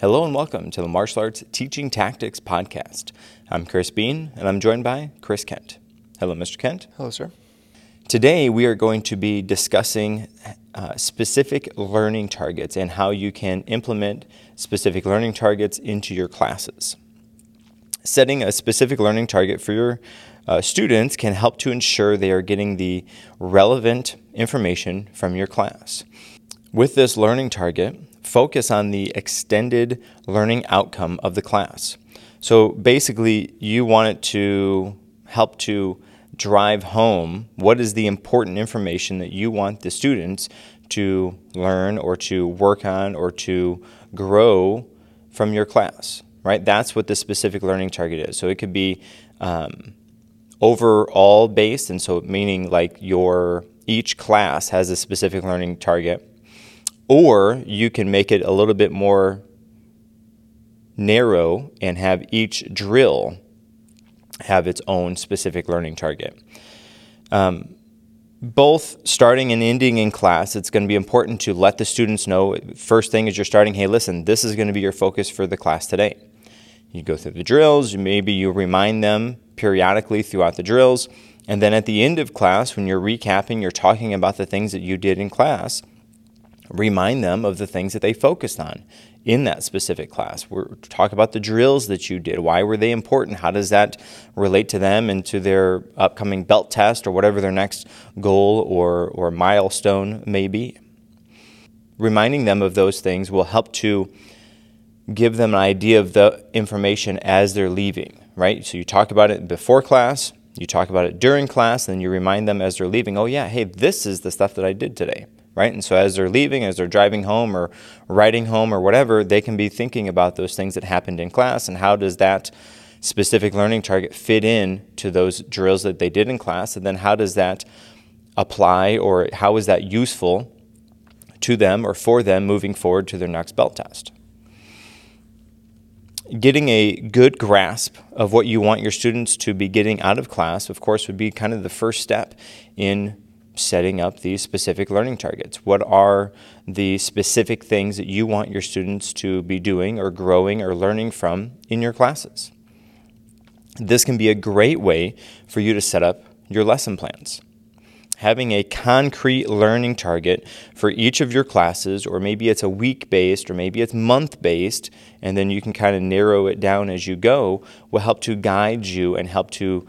Hello and welcome to the Martial Arts Teaching Tactics Podcast. I'm Chris Bean, and I'm joined by Chris Kent. Hello, Mr. Kent. Hello, sir. Today we are going to be discussing specific learning targets and how you can implement specific learning targets into your classes. Setting a specific learning target for your students can help to ensure they are getting the relevant information from your class. With this learning target, focus on the extended learning outcome of the class. So basically, you want it to help to drive home what is the important information that you want the students to learn or to work on or to grow from your class, right? That's what the specific learning target is. So it could be overall based, and so meaning like each class has a specific learning target. Or you can make it a little bit more narrow and have each drill have its own specific learning target. Both starting and ending in class, it's going to be important to let the students know, first thing as you're starting, hey, listen, this is going to be your focus for the class today. You go through the drills, maybe you remind them periodically throughout the drills, and then at the end of class, when you're recapping, you're talking about the things that you did in class. Remind them of the things that they focused on in that specific class. Talk about the drills that you did. Why were they important? How does that relate to them and to their upcoming belt test or whatever their next goal or milestone may be? Reminding them of those things will help to give them an idea of the information as they're leaving, right? So you talk about it before class, you talk about it during class, and then you remind them as they're leaving, oh yeah, hey, this is the stuff that I did today. Right? And so as they're leaving, as they're driving home or riding home or whatever, they can be thinking about those things that happened in class and how does that specific learning target fit in to those drills that they did in class, and then how does that apply or how is that useful to them or for them moving forward to their next belt test. Getting a good grasp of what you want your students to be getting out of class, of course, would be kind of the first step in setting up these specific learning targets. What are the specific things that you want your students to be doing or growing or learning from in your classes? This can be a great way for you to set up your lesson plans. Having a concrete learning target for each of your classes, or maybe it's a week-based or maybe it's month-based, and then you can kind of narrow it down as you go, will help to guide you and help to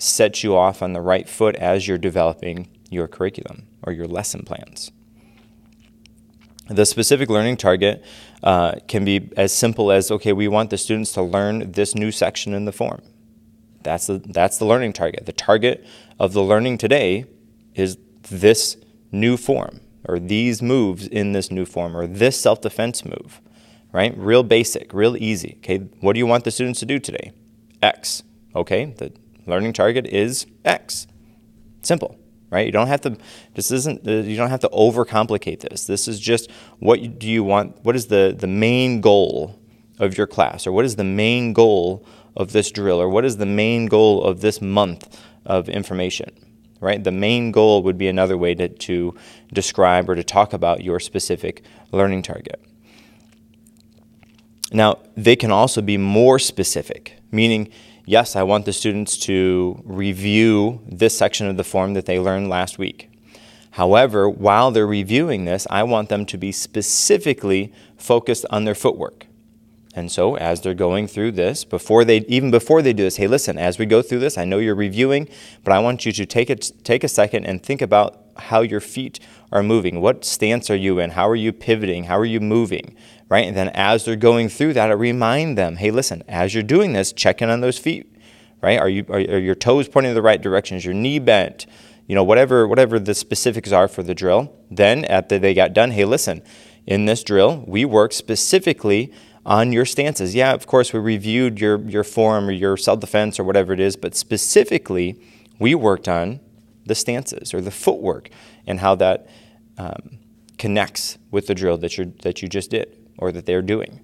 set you off on the right foot as you're developing your curriculum or your lesson plans. The specific learning target can be as simple as, okay, we want the students to learn this new section in the form. That's the learning target. The target of the learning today is this new form or these moves in this new form or this self-defense move, right? Real basic, real easy. Okay, what do you want the students to do today? X, okay? The learning target is X. Simple, right? You don't have to overcomplicate this. This is just what is the main goal of your class, or what is the main goal of this drill, or what is the main goal of this month of information, right? The main goal would be another way to describe or to talk about your specific learning target. Now, they can also be more specific, meaning yes, I want the students to review this section of the form that they learned last week. However, while they're reviewing this, I want them to be specifically focused on their footwork. And so as they're going through this, before they do this, hey, listen, as we go through this, I know you're reviewing, but I want you to take a second and think about how your feet are moving. What stance are you in? How are you pivoting? How are you moving? Right? And then as they're going through that, I remind them, hey, listen, as you're doing this, check in on those feet, right? Are your toes pointing in the right direction? Is your knee bent? You know, whatever the specifics are for the drill. Then after they got done, hey, listen, in this drill, we work specifically on your stances. Yeah, of course, we reviewed your form or your self-defense or whatever it is, but specifically, we worked on the stances or the footwork and how that connects with the drill that you just did or that they're doing.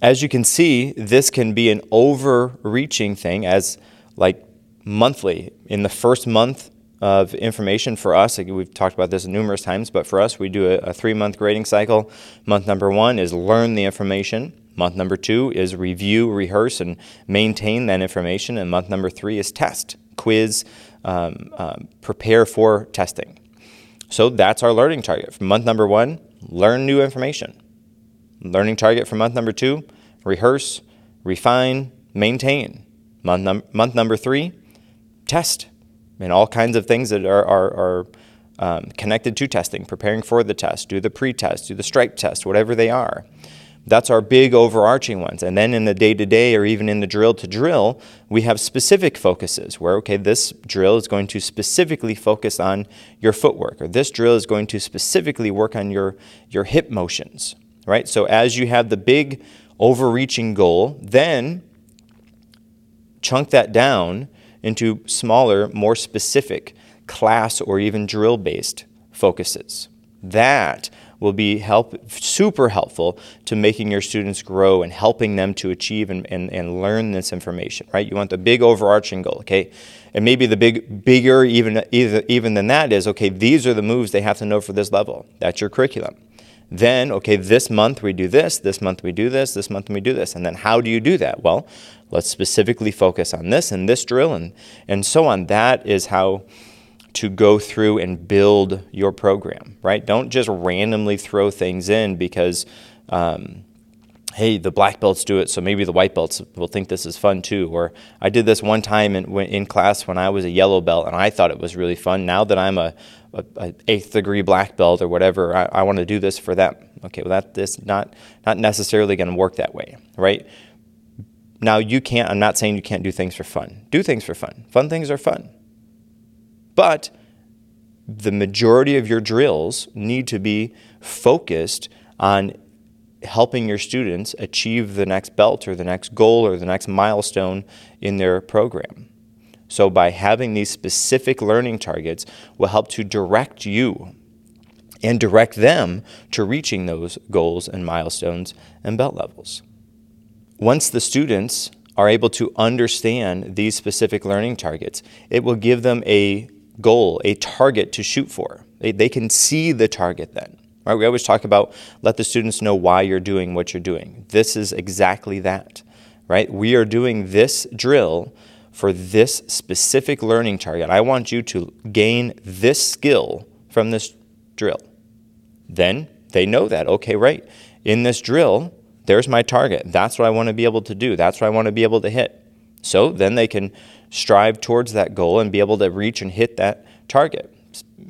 As you can see, this can be an overreaching thing, as like monthly. In the first month of information for us. We've talked about this numerous times, but for us, we do a 3-month grading cycle. Month number 1 is learn the information. Month number 2 is review, rehearse, and maintain that information. And month number 3 is test, quiz, prepare for testing. So that's our learning target. For month number 1, learn new information. Learning target for month number 2, rehearse, refine, maintain. Month number 3, test. And all kinds of things that are connected to testing, preparing for the test, do the pre-test, do the stripe test, whatever they are. That's our big overarching ones. And then in the day-to-day or even in the drill-to-drill, we have specific focuses where, okay, this drill is going to specifically focus on your footwork, or this drill is going to specifically work on your hip motions, right? So as you have the big overreaching goal, then chunk that down into smaller, more specific class or even drill-based focuses. That will be super helpful to making your students grow and helping them to achieve and learn this information, right? You want the big overarching goal, okay? And maybe the bigger even than that is, okay, these are the moves they have to know for this level. That's your curriculum. Then, okay, this month we do this month we do this month we do this. And then how do you do that? Well, let's specifically focus on this and this drill and so on. That is how to go through and build your program, right? Don't just randomly throw things in because, hey, the black belts do it, so maybe the white belts will think this is fun too. Or I did this one time in class when I was a yellow belt, and I thought it was really fun. Now that I'm an 8th degree black belt or whatever, I want to do this for them. Okay, well, that's not necessarily going to work that way, right? Now, I'm not saying you can't do things for fun. Do things for fun. Fun things are fun. But the majority of your drills need to be focused on helping your students achieve the next belt or the next goal or the next milestone in their program. So by having these specific learning targets will help to direct you and direct them to reaching those goals and milestones and belt levels. Once the students are able to understand these specific learning targets, it will give them a goal, a target to shoot for. They can see the target then. Right? We always talk about let the students know why you're doing what you're doing. This is exactly that, right? We are doing this drill for this specific learning target. I want you to gain this skill from this drill. Then they know that. Okay, right. In this drill, there's my target. That's what I want to be able to do. That's what I want to be able to hit. So then they can strive towards that goal and be able to reach and hit that target.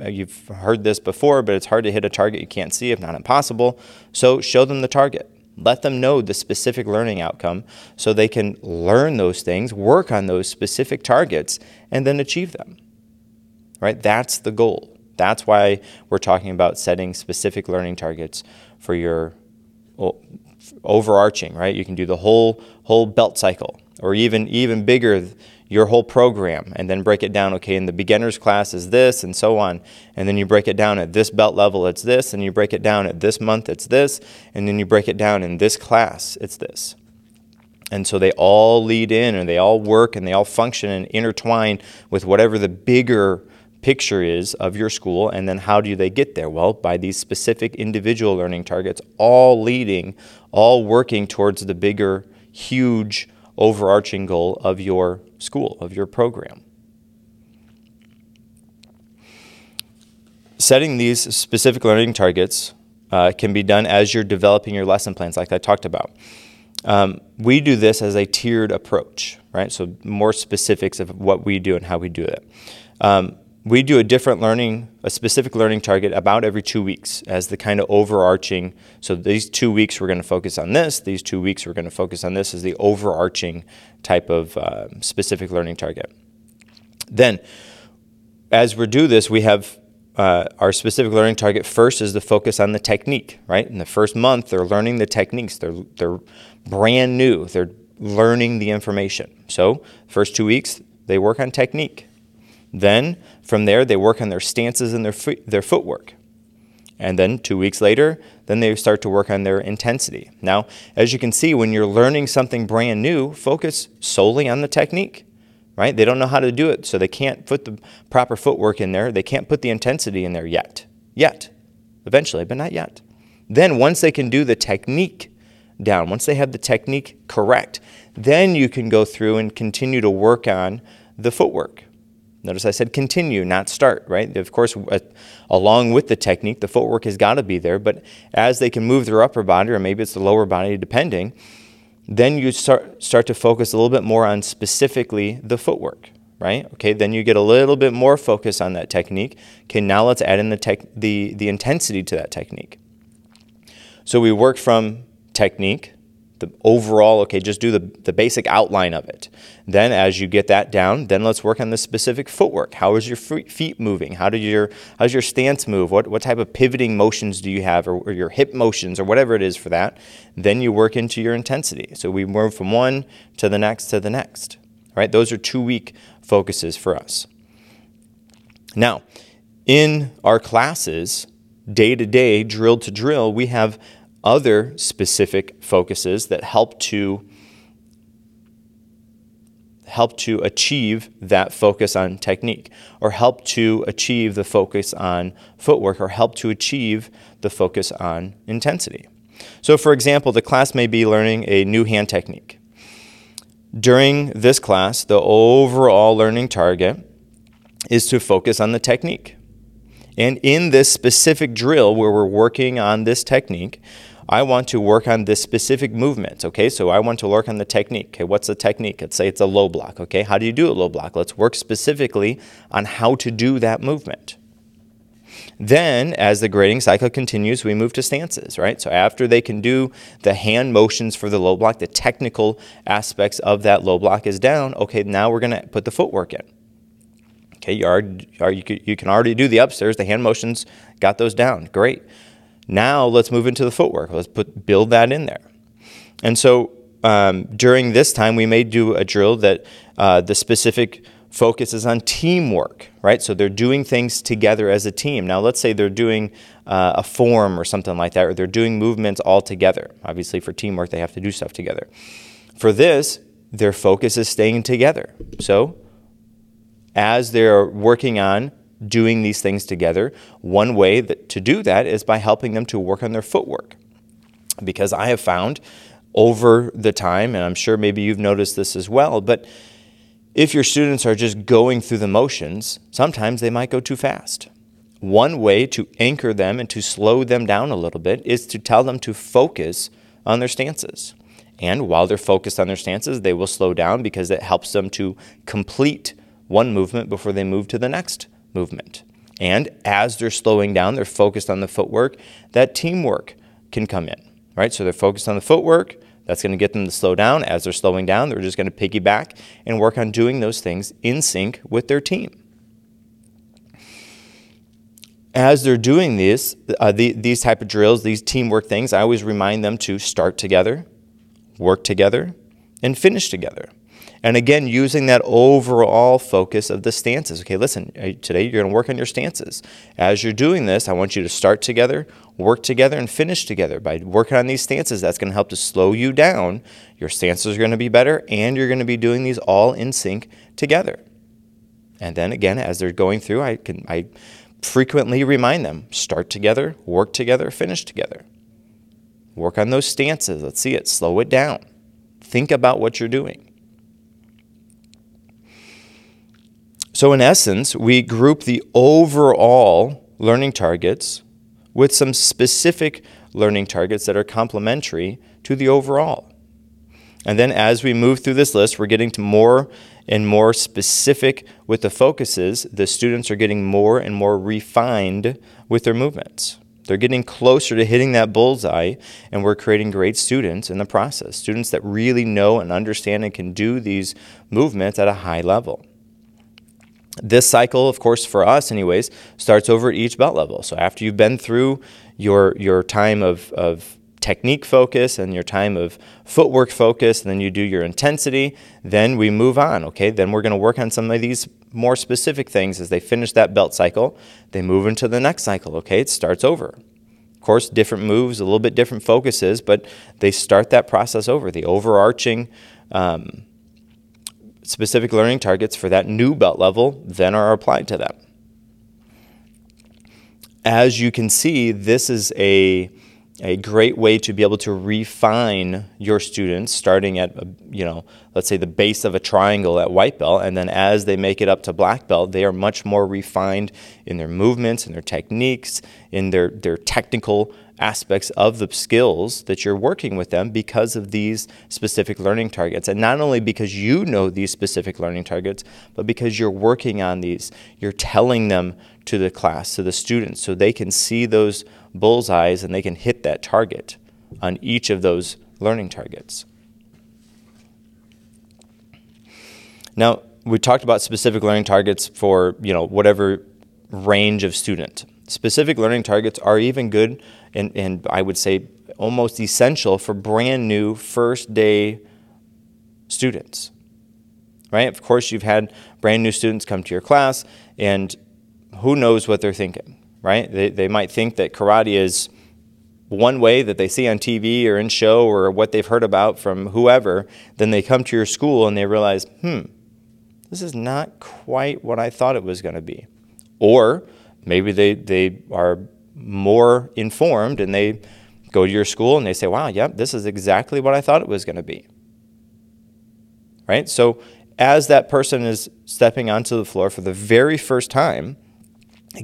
You've heard this before, but it's hard to hit a target you can't see, if not impossible. So show them the target. Let them know the specific learning outcome so they can learn those things, work on those specific targets, and then achieve them. Right? That's the goal. That's why we're talking about setting specific learning targets for your overarching, right? You can do the whole belt cycle, or even bigger, your whole program, and then break it down. Okay, in the beginner's class is this, and so on. And then you break it down at this belt level, it's this, and you break it down at this month, it's this, and then you break it down in this class, it's this. And so they all lead in, and they all work, and they all function and intertwine with whatever the bigger picture is of your school. And then how do they get there? Well, by these specific individual learning targets, all leading, all working towards the bigger, huge, overarching goal of your school, of your program. Setting these specific learning targets can be done as you're developing your lesson plans, like I talked about. We do this as a tiered approach, right? So more specifics of what we do and how we do it. We do a specific learning target about every 2 weeks as the kind of overarching. So these 2 weeks we're going to focus on this. These 2 weeks we're going to focus on this, is the overarching type of specific learning target. Then, as we do this, we have our specific learning target first is the focus on the technique. Right in the first month, they're learning the techniques. They're brand new. They're learning the information. So first 2 weeks they work on technique. Then, from there, they work on their stances and their footwork. And then 2 weeks later, then they start to work on their intensity. Now, as you can see, when you're learning something brand new, focus solely on the technique. right? They don't know how to do it, so they can't put the proper footwork in there. They can't put the intensity in there yet. Eventually, but not yet. Then once they can do the technique down, once they have the technique correct, then you can go through and continue to work on the footwork. Notice I said continue, not start, right? Of course, along with the technique, the footwork has got to be there, but as they can move their upper body, or maybe it's the lower body, depending, then you start to focus a little bit more on specifically the footwork, right? Okay, then you get a little bit more focus on that technique. Okay, now let's add in the intensity to that technique. So we work from technique, the overall, okay, just do the basic outline of it. Then as you get that down, then let's work on the specific footwork. How is your feet moving? How's your stance move? What type of pivoting motions do you have, or your hip motions, or whatever it is for that? Then you work into your intensity. So we move from one to the next to the next, right? Those are 2-week focuses for us. Now, in our classes, day to day, drill to drill, we have other specific focuses that help to achieve that focus on technique, or help to achieve the focus on footwork, or help to achieve the focus on intensity. So for example, the class may be learning a new hand technique. During this class, the overall learning target is to focus on the technique. And in this specific drill where we're working on this technique, I want to work on this specific movement, okay? So I want to work on the technique. Okay, what's the technique? Let's say it's a low block, okay? How do you do a low block? Let's work specifically on how to do that movement. Then, as the grading cycle continues, we move to stances, right? So after they can do the hand motions for the low block, the technical aspects of that low block is down, okay, now we're going to put the footwork in. Okay, you can already do the upstairs, the hand motions, got those down, great. Now let's move into the footwork. Let's build that in there. And so during this time, we may do a drill that the specific focus is on teamwork, right? So they're doing things together as a team. Now let's say they're doing a form or something like that, or they're doing movements all together. Obviously for teamwork, they have to do stuff together. For this, their focus is staying together. So as they're working on doing these things together, one way to do that is by helping them to work on their footwork. Because I have found over the time, and I'm sure maybe you've noticed this as well, but if your students are just going through the motions, sometimes they might go too fast. One way to anchor them and to slow them down a little bit is to tell them to focus on their stances. And while they're focused on their stances, they will slow down because it helps them to complete one movement before they move to the next movement. And as they're slowing down, they're focused on the footwork, that teamwork can come in, right? So they're focused on the footwork, that's gonna get them to slow down. As they're slowing down, they're just gonna piggyback and work on doing those things in sync with their team. As they're doing these type of drills, these teamwork things, I always remind them to start together, work together, and finish together. And again, using that overall focus of the stances. Okay, listen, today you're going to work on your stances. As you're doing this, I want you to start together, work together, and finish together. By working on these stances, that's going to help to slow you down. Your stances are going to be better, and you're going to be doing these all in sync together. And then again, as they're going through, I frequently remind them, start together, work together, finish together. Work on those stances. Let's see it. Slow it down. Think about what you're doing. So in essence, we group the overall learning targets with some specific learning targets that are complementary to the overall. And then as we move through this list, we're getting to more and more specific with the focuses. The students are getting more and more refined with their movements. They're getting closer to hitting that bullseye, and we're creating great students in the process, students that really know and understand and can do these movements at a high level. This cycle, of course, for us anyways, starts over at each belt level. So after you've been through your time of technique focus and your time of footwork focus, and then you do your intensity, then we move on, okay? Then we're going to work on some of these more specific things. As they finish that belt cycle, they move into the next cycle, okay? It starts over. Of course, different moves, a little bit different focuses, but they start that process over. The overarching Specific learning targets for that new belt level then are applied to them. As you can see, this is a great way to be able to refine your students, starting at, let's say the base of a triangle at white belt, and then as they make it up to black belt, they are much more refined in their movements, in their techniques, in their technical aspects of the skills that you're working with them because of these specific learning targets. And not only because you know these specific learning targets, but because you're working on these, you're telling them to the class, to the students, so they can see those bullseyes and they can hit that target on each of those learning targets. Now, we talked about specific learning targets for, whatever range of student. Specific learning targets are even good and I would say almost essential for brand new first day students, right? Of course, you've had brand new students come to your class and who knows what they're thinking, right? They might think that karate is one way that they see on TV or in show or what they've heard about from whoever. Then they come to your school and they realize, this is not quite what I thought it was going to be. Or maybe they are more informed and they go to your school and they say, wow, yep, this is exactly what I thought it was going to be, right? So as that person is stepping onto the floor for the very first time,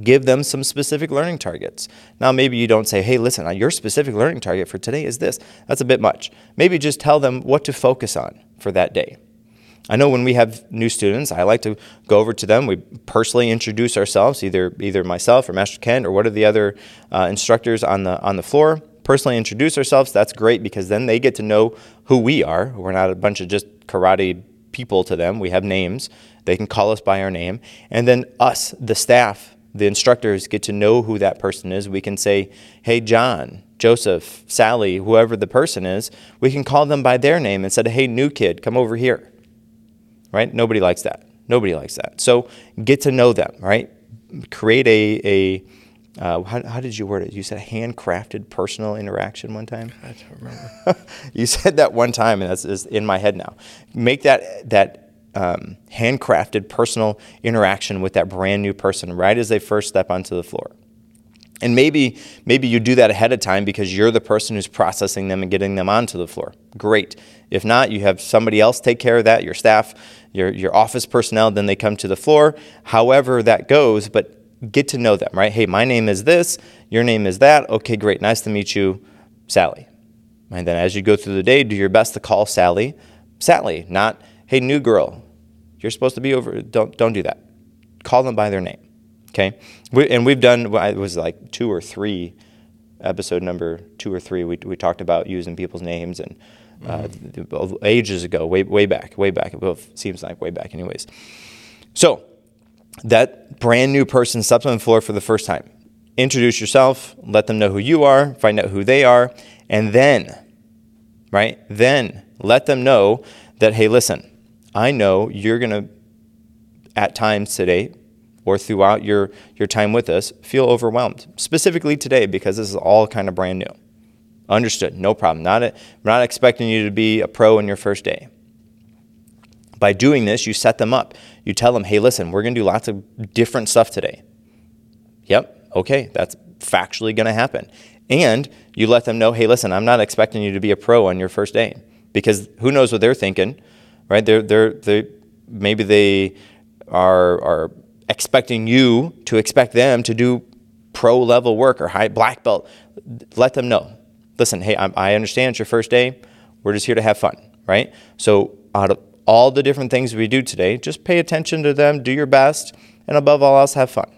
give them some specific learning targets. Now, maybe you don't say, hey, listen, your specific learning target for today is this. That's a bit much. Maybe just tell them what to focus on for that day. I know when we have new students, I like to go over to them. We personally introduce ourselves, either myself or Master Kent or one of the other instructors on the floor. Personally introduce ourselves. That's great because then they get to know who we are. We're not a bunch of just karate people to them. We have names. They can call us by our name. And then us, the staff, the instructors, get to know who that person is. We can say, hey, John, Joseph, Sally, whoever the person is. We can call them by their name and say, hey, new kid, come over here. Right? Nobody likes that. Nobody likes that. So get to know them, right? Create how did you word it? You said handcrafted personal interaction one time? I don't remember. You said that one time, and that's in my head now. Make that handcrafted personal interaction with that brand new person right as they first step onto the floor. And maybe you do that ahead of time because you're the person who's processing them and getting them onto the floor. Great. If not, you have somebody else take care of that, your staff, your office personnel, then they come to the floor, however that goes, but get to know them, right? Hey, my name is this, your name is that. Okay, great. Nice to meet you, Sally. And then as you go through the day, do your best to call Sally, Sally, not, hey, new girl, you're supposed to be over. Don't do that. Call them by their name. Okay, we've done, it was like 2 or 3, episode number 2 or 3, we talked about using people's names and ages ago, way back, it seems like way back anyways. So that brand new person steps on the floor for the first time. Introduce yourself, let them know who you are, find out who they are, and then let them know that, hey, listen, I know you're going to, at times today, or throughout your time with us, feel overwhelmed. Specifically today, because this is all kind of brand new. Understood, no problem. We're not expecting you to be a pro in your first day. By doing this, you set them up. You tell them, hey, listen, we're gonna do lots of different stuff today. Yep, okay, that's factually gonna happen. And you let them know, hey, listen, I'm not expecting you to be a pro on your first day, because who knows what they're thinking, right? Maybe they are expecting you to expect them to do pro level work or high black belt. Let them know, listen, hey, I understand it's your first day. We're just here to have fun, right? So out of all the different things we do today, just pay attention to them, do your best, and above all else, have fun.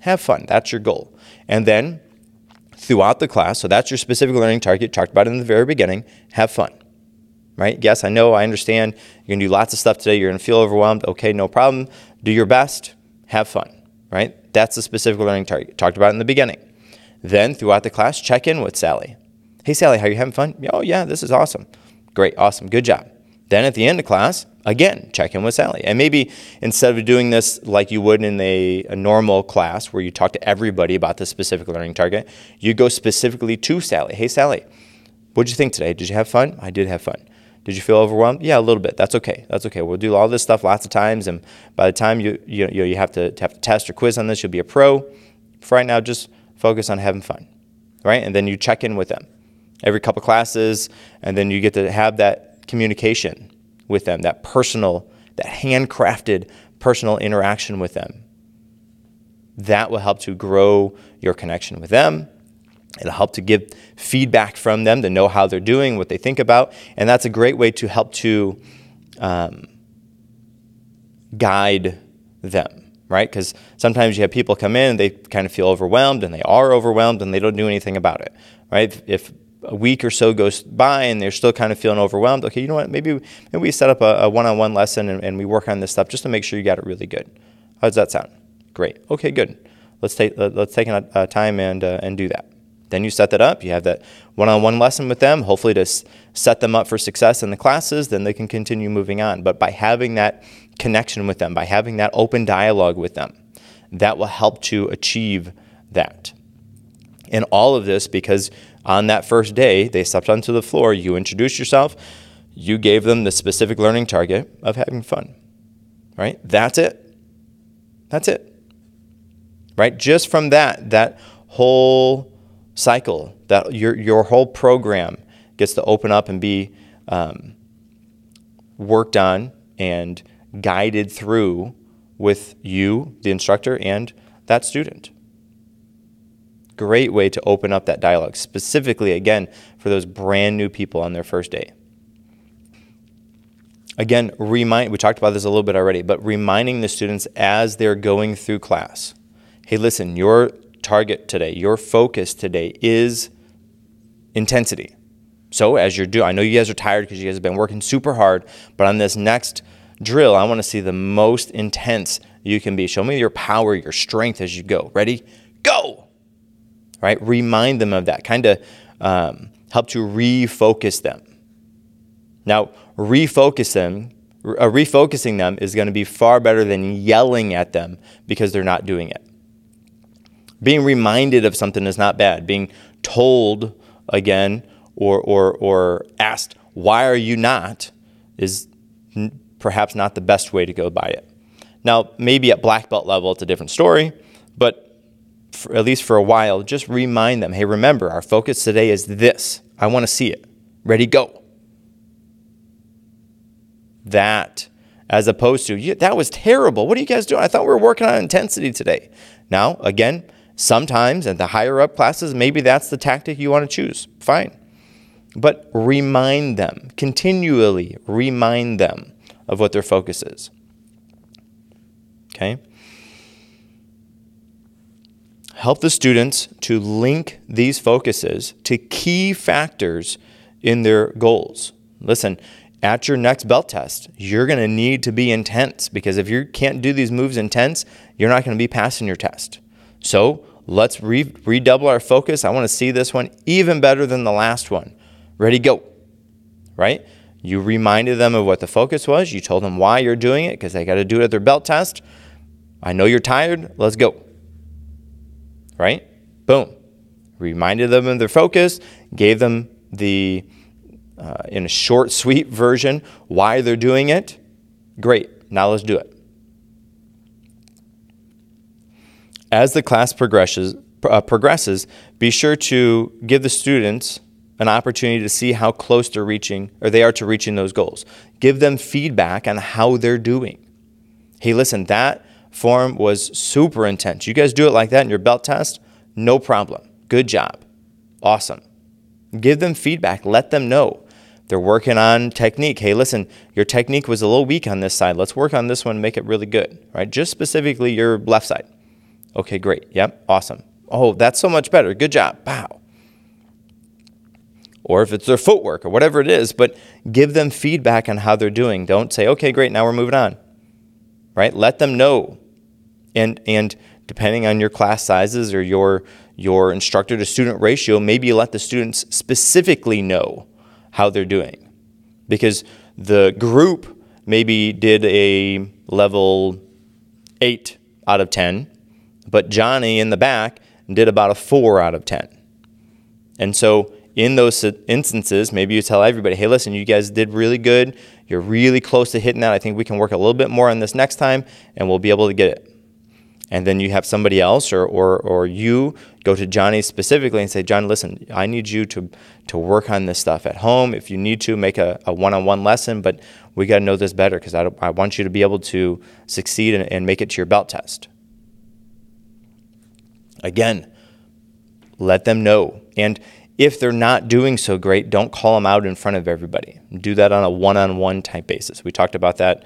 Have fun, that's your goal. And then throughout the class, so that's your specific learning target, talked about in the very beginning, have fun, right? Yes, I know, I understand. You're gonna do lots of stuff today. You're gonna feel overwhelmed. Okay, no problem. Do your best. Have fun, right? That's the specific learning target. Talked about it in the beginning. Then throughout the class, check in with Sally. Hey, Sally, how are you having fun? Oh, yeah, this is awesome. Great, awesome, good job. Then at the end of class, again, check in with Sally. And maybe instead of doing this like you would in a normal class where you talk to everybody about the specific learning target, you go specifically to Sally. Hey, Sally, what did you think today? Did you have fun? I did have fun. Did you feel overwhelmed? Yeah, a little bit. That's okay. That's okay. We'll do all this stuff lots of times, and by the time you have to test or quiz on this, you'll be a pro. For right now, just focus on having fun, right? And then you check in with them every couple classes, and then you get to have that communication with them, that personal, that handcrafted personal interaction with them. That will help to grow your connection with them. It'll help to give feedback from them to know how they're doing, what they think about, and that's a great way to help to guide them, right? Because sometimes you have people come in, and they kind of feel overwhelmed, and they are overwhelmed, and they don't do anything about it, right? If a week or so goes by and they're still kind of feeling overwhelmed, okay, you know what, maybe we set up a one-on-one lesson and we work on this stuff just to make sure you got it really good. How does that sound? Great. Okay, good. Let's take time and do that. Then you set that up. You have that one-on-one lesson with them, hopefully to set them up for success in the classes. Then they can continue moving on. But by having that connection with them, by having that open dialogue with them, that will help to achieve that. And all of this because on that first day, they stepped onto the floor, you introduced yourself, you gave them the specific learning target of having fun, right? That's it, right? Just from that whole cycle, that your whole program gets to open up and be worked on and guided through with you, the instructor, and that student. Great way to open up that dialogue, specifically, again, for those brand new people on their first day. Again, we talked about this a little bit already, but reminding the students as they're going through class, hey, listen, your target today, your focus today is intensity. So as you're doing, I know you guys are tired because you guys have been working super hard, but on this next drill, I want to see the most intense you can be. Show me your power, your strength as you go. Ready? Go! Right? Remind them of that. Kind of help to refocus them. Now, refocusing them is going to be far better than yelling at them because they're not doing it. Being reminded of something is not bad. Being told again or asked, why are you not, is perhaps not the best way to go by it. Now, maybe at black belt level, it's a different story, but at least for a while, just remind them, hey, remember, our focus today is this. I want to see it. Ready, go. That, as opposed to, that was terrible. What are you guys doing? I thought we were working on intensity today. Now, again, sometimes at the higher up classes, maybe that's the tactic you want to choose. Fine. But remind them, continually remind them of what their focus is. Okay? Help the students to link these focuses to key factors in their goals. Listen, at your next belt test, you're going to need to be intense because if you can't do these moves intense, you're not going to be passing your test. So let's redouble our focus. I want to see this one even better than the last one. Ready, go, right? You reminded them of what the focus was. You told them why you're doing it because they got to do it at their belt test. I know you're tired. Let's go. Right? Boom. Reminded them of their focus, gave them the, in a short, sweet version, why they're doing it. Great. Now let's do it. As the class progresses, be sure to give the students an opportunity to see how close they're reaching, or they are to reaching those goals. Give them feedback on how they're doing. Hey, listen, that form was super intense. You guys do it like that in your belt test? No problem. Good job. Awesome. Give them feedback. Let them know. They're working on technique. Hey, listen, your technique was a little weak on this side. Let's work on this one and make it really good, right? Just specifically your left side. Okay, great. Yep. Awesome. Oh, that's so much better. Good job. Wow. Or if it's their footwork or whatever it is, but give them feedback on how they're doing. Don't say, okay, great, now we're moving on. Right? Let them know, and depending on your class sizes or your instructor to student ratio, maybe you let the students specifically know how they're doing, because the group maybe did a level 8 out of 10, but Johnny in the back did about a 4 out of 10, and so in those instances, maybe you tell everybody, hey, listen, you guys did really good. You're really close to hitting that. I think we can work a little bit more on this next time, and we'll be able to get it. And then you have somebody else or you go to Johnny specifically and say, John, listen, I need you to work on this stuff at home. If you need to, make a one-on-one lesson, but we got to know this better because I want you to be able to succeed and make it to your belt test. Again, let them know. And if they're not doing so great, don't call them out in front of everybody. Do that on a one-on-one type basis. We talked about that,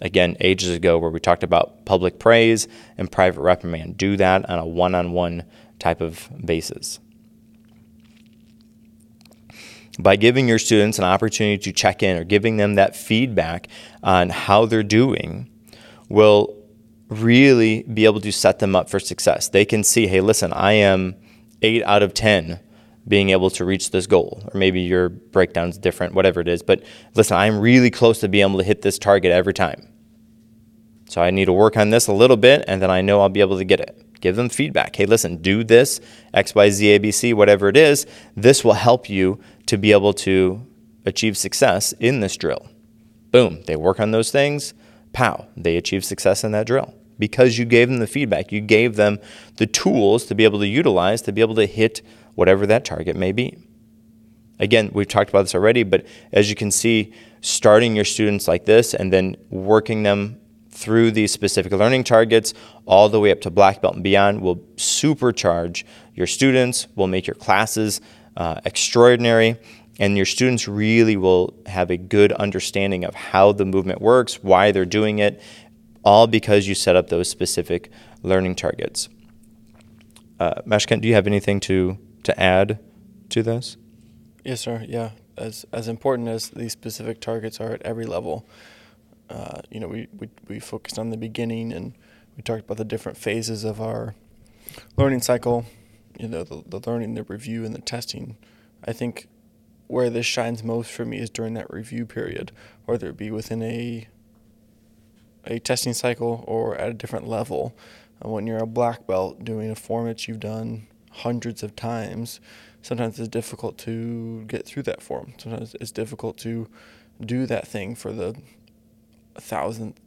again, ages ago, where we talked about public praise and private reprimand. Do that on a one-on-one type of basis. By giving your students an opportunity to check in or giving them that feedback on how they're doing will really be able to set them up for success. They can see, hey, listen, I am 8 out of 10 being able to reach this goal, or maybe your breakdown's different, whatever it is. But listen, I'm really close to being able to hit this target every time. So I need to work on this a little bit, and then I know I'll be able to get it. Give them feedback. Hey, listen, do this, X, Y, Z, A, B, C, whatever it is. This will help you to be able to achieve success in this drill. Boom, they work on those things. Pow, they achieve success in that drill. Because you gave them the feedback, you gave them the tools to be able to utilize, to be able to hit whatever that target may be. Again, we've talked about this already, but as you can see, starting your students like this and then working them through these specific learning targets all the way up to black belt and beyond will supercharge your students, will make your classes extraordinary, and your students really will have a good understanding of how the movement works, why they're doing it, all because you set up those specific learning targets. Mashkent, do you have anything to add to this? Yes, sir. Yeah. As important as these specific targets are at every level, we focused on the beginning, and we talked about the different phases of our learning cycle, the learning, the review, and the testing. I think where this shines most for me is during that review period, whether it be within a testing cycle or at a different level. When you're a black belt doing a form that you've done hundreds of times, sometimes it's difficult to get through that form. Sometimes it's difficult to do that thing for the thousandth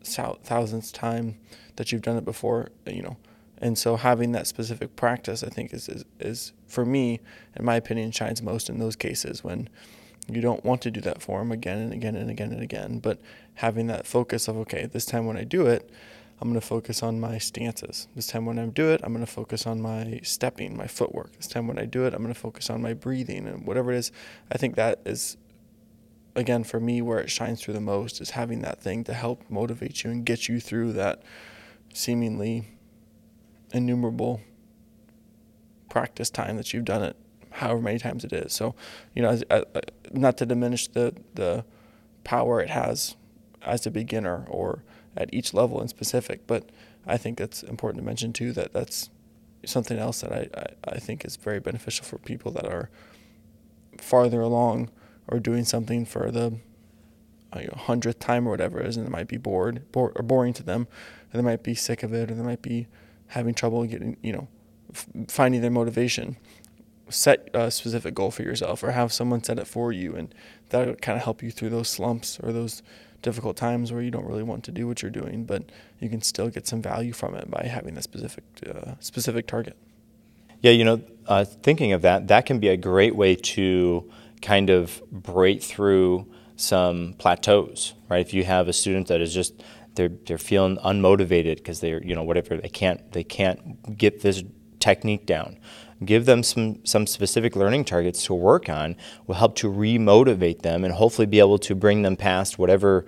time that you've done it before, And so having that specific practice, I think, is for me, in my opinion, shines most in those cases when you don't want to do that form again and again and again and again. But having that focus of, okay, this time when I do it, I'm going to focus on my stances. This time when I do it, I'm going to focus on my stepping, my footwork. This time when I do it, I'm going to focus on my breathing and whatever it is. I think that is, again, for me, where it shines through the most is having that thing to help motivate you and get you through that seemingly innumerable practice time that you've done it, however many times it is. So, I, not to diminish the power it has as a beginner or at each level in specific, but I think that's important to mention too, that's something else that I think is very beneficial for people that are farther along or doing something for the 100th time or whatever it is, and it might be boring to them, and they might be sick of it, or they might be having trouble getting, finding their motivation. Set a specific goal for yourself, or have someone set it for you, and that'll kind of help you through those slumps or those difficult times where you don't really want to do what you're doing, but you can still get some value from it by having that specific target. Yeah, thinking of that can be a great way to kind of break through some plateaus, right? If you have a student that is just they're feeling unmotivated because they're they can't get this technique down. Give them some specific learning targets to work on will help to re-motivate them and hopefully be able to bring them past whatever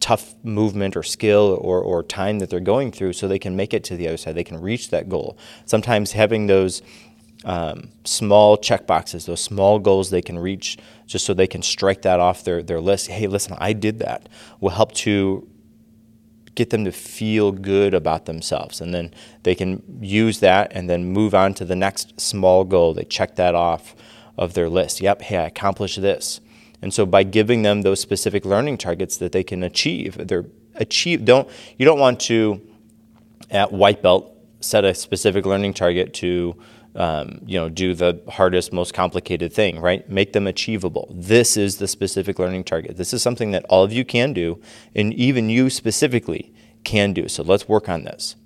tough movement or skill or time that they're going through, so they can make it to the other side. They can reach that goal. Sometimes having those small checkboxes, those small goals they can reach, just so they can strike that off their list. Hey, listen, I did that, will help to get them to feel good about themselves, and then they can use that and then move on to the next small goal. They check that off of their list. Yep, hey, I accomplished this. And so by giving them those specific learning targets that they can achieve, you don't want to at white belt set a specific learning target to do the hardest, most complicated thing, right? Make them achievable. This is the specific learning target. This is something that all of you can do, and even you specifically can do. So let's work on this,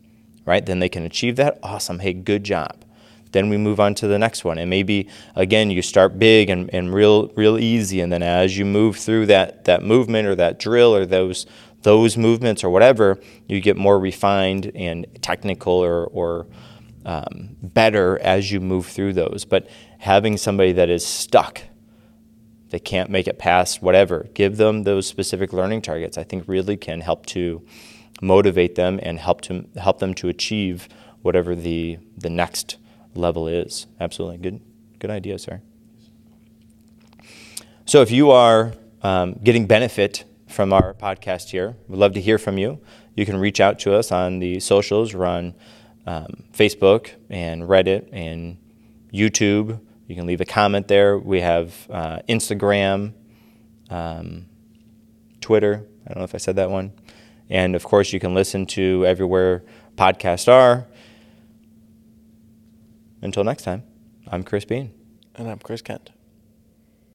right? Then they can achieve that. Awesome. Hey, good job. Then we move on to the next one. And maybe, again, you start big and real easy. And then as you move through that movement or that drill or those movements or whatever, you get more refined and technical or better as you move through those. But having somebody that is stuck, they can't make it past whatever, give them those specific learning targets, I think really can help to motivate them and help them to achieve whatever the next level is. Absolutely. Good idea, sir. So if you are getting benefit from our podcast here, we'd love to hear from you. You can reach out to us on the socials. We're on Facebook and Reddit and YouTube. You can leave a comment there. We have Instagram, Twitter. I don't know if I said that one. And, of course, you can listen to everywhere podcasts are. Until next time, I'm Chris Bean. And I'm Chris Kent.